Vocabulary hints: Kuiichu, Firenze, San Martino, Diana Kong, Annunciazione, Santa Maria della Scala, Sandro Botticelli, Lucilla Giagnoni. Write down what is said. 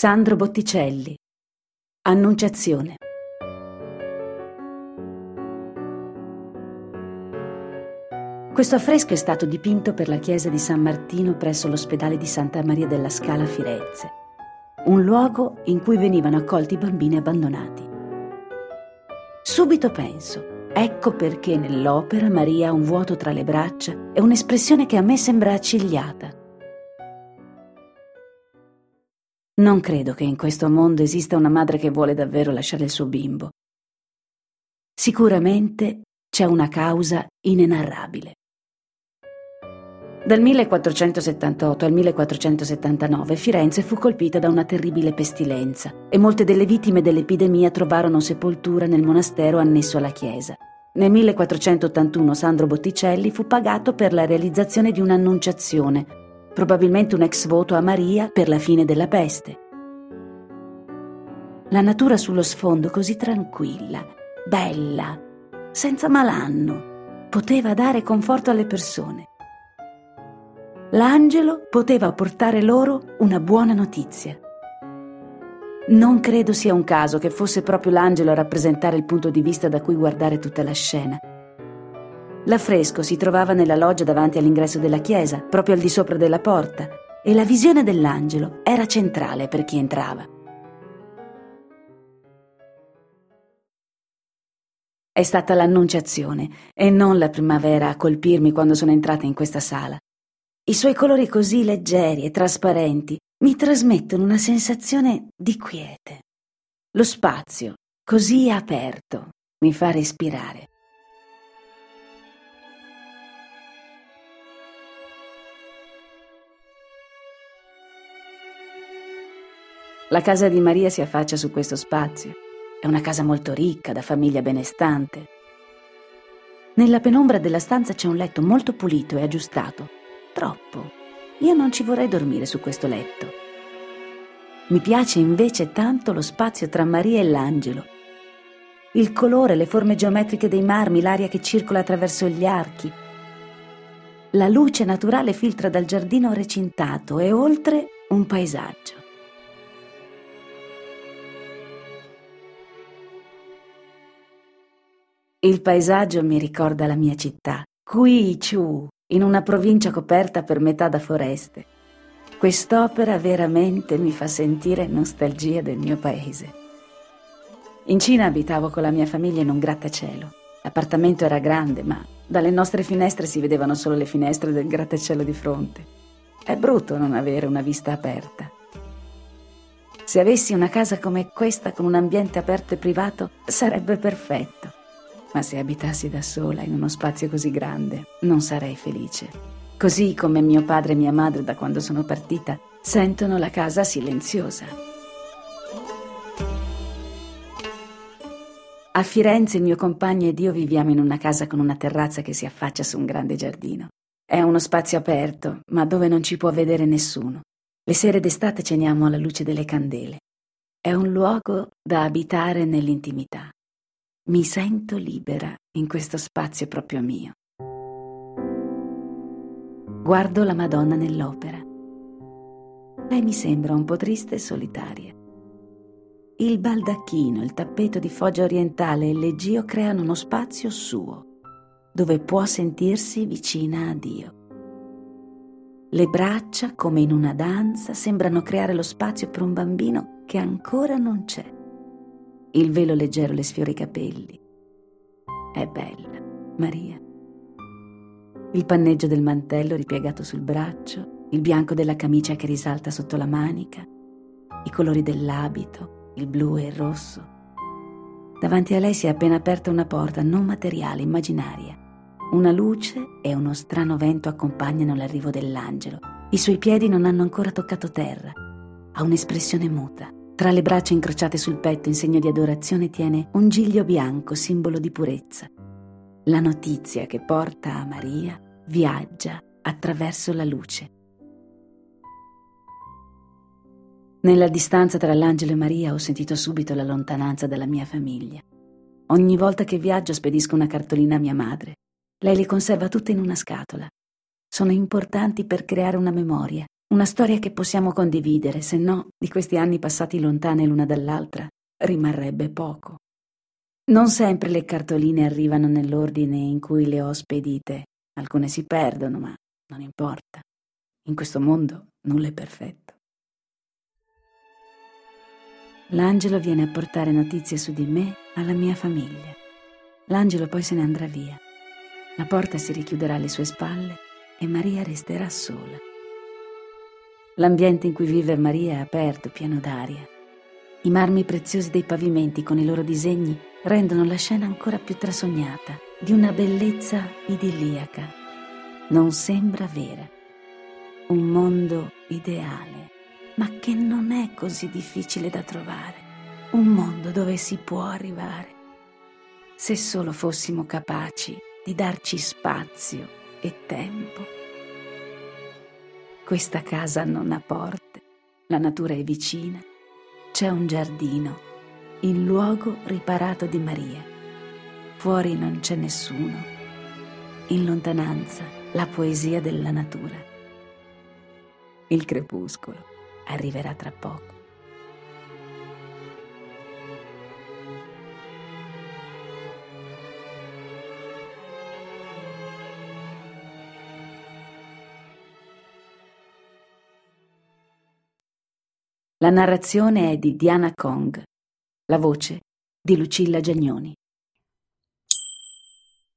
Sandro Botticelli. Annunciazione. Questo affresco è stato dipinto per la chiesa di San Martino presso l'ospedale di Santa Maria della Scala a Firenze, un luogo in cui venivano accolti i bambini abbandonati. Subito penso, ecco perché nell'opera Maria ha un vuoto tra le braccia e un'espressione che a me sembra accigliata. Non credo che in questo mondo esista una madre che vuole davvero lasciare il suo bimbo. Sicuramente c'è una causa inenarrabile. Dal 1478 al 1479 Firenze fu colpita da una terribile pestilenza e molte delle vittime dell'epidemia trovarono sepoltura nel monastero annesso alla chiesa. Nel 1481 Sandro Botticelli fu pagato per la realizzazione di un'annunciazione, probabilmente un ex voto a Maria per la fine della peste. La natura sullo sfondo così tranquilla, bella, senza malanno, poteva dare conforto alle persone. L'angelo poteva portare loro una buona notizia. Non credo sia un caso che fosse proprio l'angelo a rappresentare il punto di vista da cui guardare tutta la scena. L'affresco si trovava nella loggia davanti all'ingresso della chiesa, proprio al di sopra della porta, e la visione dell'angelo era centrale per chi entrava. È stata l'Annunciazione e non la primavera a colpirmi quando sono entrata in questa sala. I suoi colori così leggeri e trasparenti mi trasmettono una sensazione di quiete. Lo spazio, così aperto, mi fa respirare. La casa di Maria si affaccia su questo spazio. È una casa molto ricca, da famiglia benestante. Nella penombra della stanza c'è un letto molto pulito e aggiustato. Troppo. Io non ci vorrei dormire su questo letto. Mi piace invece tanto lo spazio tra Maria e l'angelo. Il colore, le forme geometriche dei marmi, l'aria che circola attraverso gli archi. La luce naturale filtra dal giardino recintato e oltre un paesaggio. Il paesaggio mi ricorda la mia città, Kuiichu, in una provincia coperta per metà da foreste. Quest'opera veramente mi fa sentire nostalgia del mio paese. In Cina abitavo con la mia famiglia in un grattacielo. L'appartamento era grande, ma dalle nostre finestre si vedevano solo le finestre del grattacielo di fronte. È brutto non avere una vista aperta. Se avessi una casa come questa con un ambiente aperto e privato, sarebbe perfetto. Ma se abitassi da sola in uno spazio così grande, non sarei felice. Così come mio padre e mia madre, da quando sono partita, sentono la casa silenziosa. A Firenze il mio compagno ed io viviamo in una casa con una terrazza che si affaccia su un grande giardino. È uno spazio aperto, ma dove non ci può vedere nessuno. Le sere d'estate ceniamo alla luce delle candele. È un luogo da abitare nell'intimità. Mi sento libera in questo spazio proprio mio. Guardo la Madonna nell'opera. Lei mi sembra un po' triste e solitaria. Il baldacchino, il tappeto di foggia orientale e il leggio creano uno spazio suo, dove può sentirsi vicina a Dio. Le braccia, come in una danza, sembrano creare lo spazio per un bambino che ancora non c'è. Il velo leggero le sfiora i capelli. È bella, Maria. Il panneggio del mantello ripiegato sul braccio, il bianco della camicia che risalta sotto la manica, i colori dell'abito, il blu e il rosso. Davanti a lei si è appena aperta una porta non materiale, immaginaria. Una luce e uno strano vento accompagnano l'arrivo dell'angelo. I suoi piedi non hanno ancora toccato terra. Ha un'espressione muta. Tra le braccia incrociate sul petto in segno di adorazione tiene un giglio bianco, simbolo di purezza. La notizia che porta a Maria viaggia attraverso la luce. Nella distanza tra l'angelo e Maria ho sentito subito la lontananza dalla mia famiglia. Ogni volta che viaggio spedisco una cartolina a mia madre. Lei le conserva tutte in una scatola. Sono importanti per creare una memoria Una storia che possiamo condividere, se no di questi anni passati lontane l'una dall'altra rimarrebbe poco. Non sempre le cartoline arrivano nell'ordine in cui le ho spedite. Alcune si perdono, ma non importa. In questo mondo nulla è perfetto. L'angelo viene a portare notizie su di me alla mia famiglia. L'angelo poi se ne andrà via. La porta si richiuderà alle sue spalle e Maria resterà sola. L'ambiente in cui vive Maria è aperto, pieno d'aria. I marmi preziosi dei pavimenti con i loro disegni rendono la scena ancora più trasognata, di una bellezza idilliaca. Non sembra vera. Un mondo ideale, ma che non è così difficile da trovare. Un mondo dove si può arrivare. Se solo fossimo capaci di darci spazio e tempo. Questa casa non ha porte, la natura è vicina, c'è un giardino, il luogo riparato di Maria. Fuori non c'è nessuno. In lontananza la poesia della natura. Il crepuscolo arriverà tra poco. La narrazione è di Diana Kong, la voce di Lucilla Giagnoni.